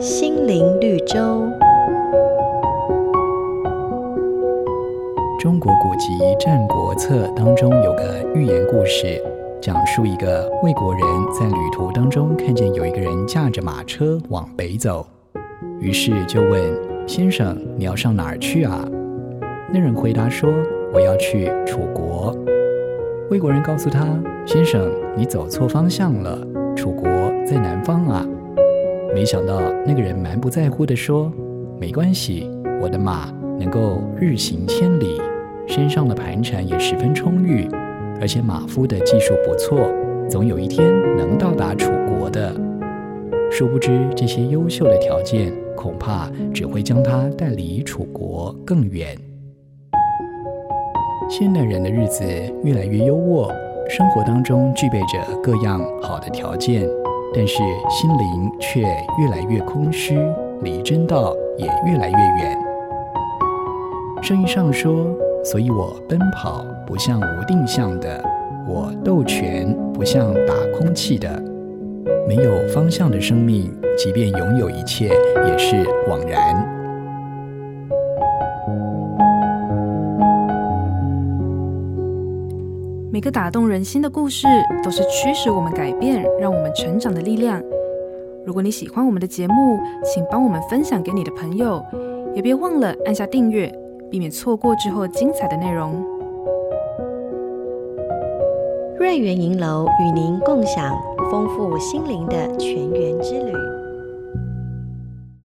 心灵绿洲。中国古籍《战国策》当中有个寓言故事，讲述一个魏国人在旅途当中看见有一个人驾着马车往北走，于是就问：“先生，你要上哪儿去啊？”那人回答说：“我要去楚国。”魏国人告诉他：“先生，你走错方向了，楚国在南方啊。”没想到那个人蛮不在乎地说：“没关系，我的马能够日行千里，身上的盘缠也十分充裕，而且马夫的技术不错，总有一天能到达楚国的。”殊不知这些优秀的条件恐怕只会将他带离楚国更远。现代人的日子越来越优渥，生活当中具备着各样好的条件，但是心灵却越来越空虚，离真道也越来越远。圣经上说：“所以我奔跑不像无定向的，我斗拳不像打空气的。”没有方向的生命，即便拥有一切，也是枉然。每个打动人心的故事，都是驱使我们改变、让我们成长的力量。如果你喜欢我们的节目，请帮我们分享给你的朋友，也别忘了按下订阅，避免错过之后精彩的内容。瑞元银楼与您共享丰富心灵的全员之旅。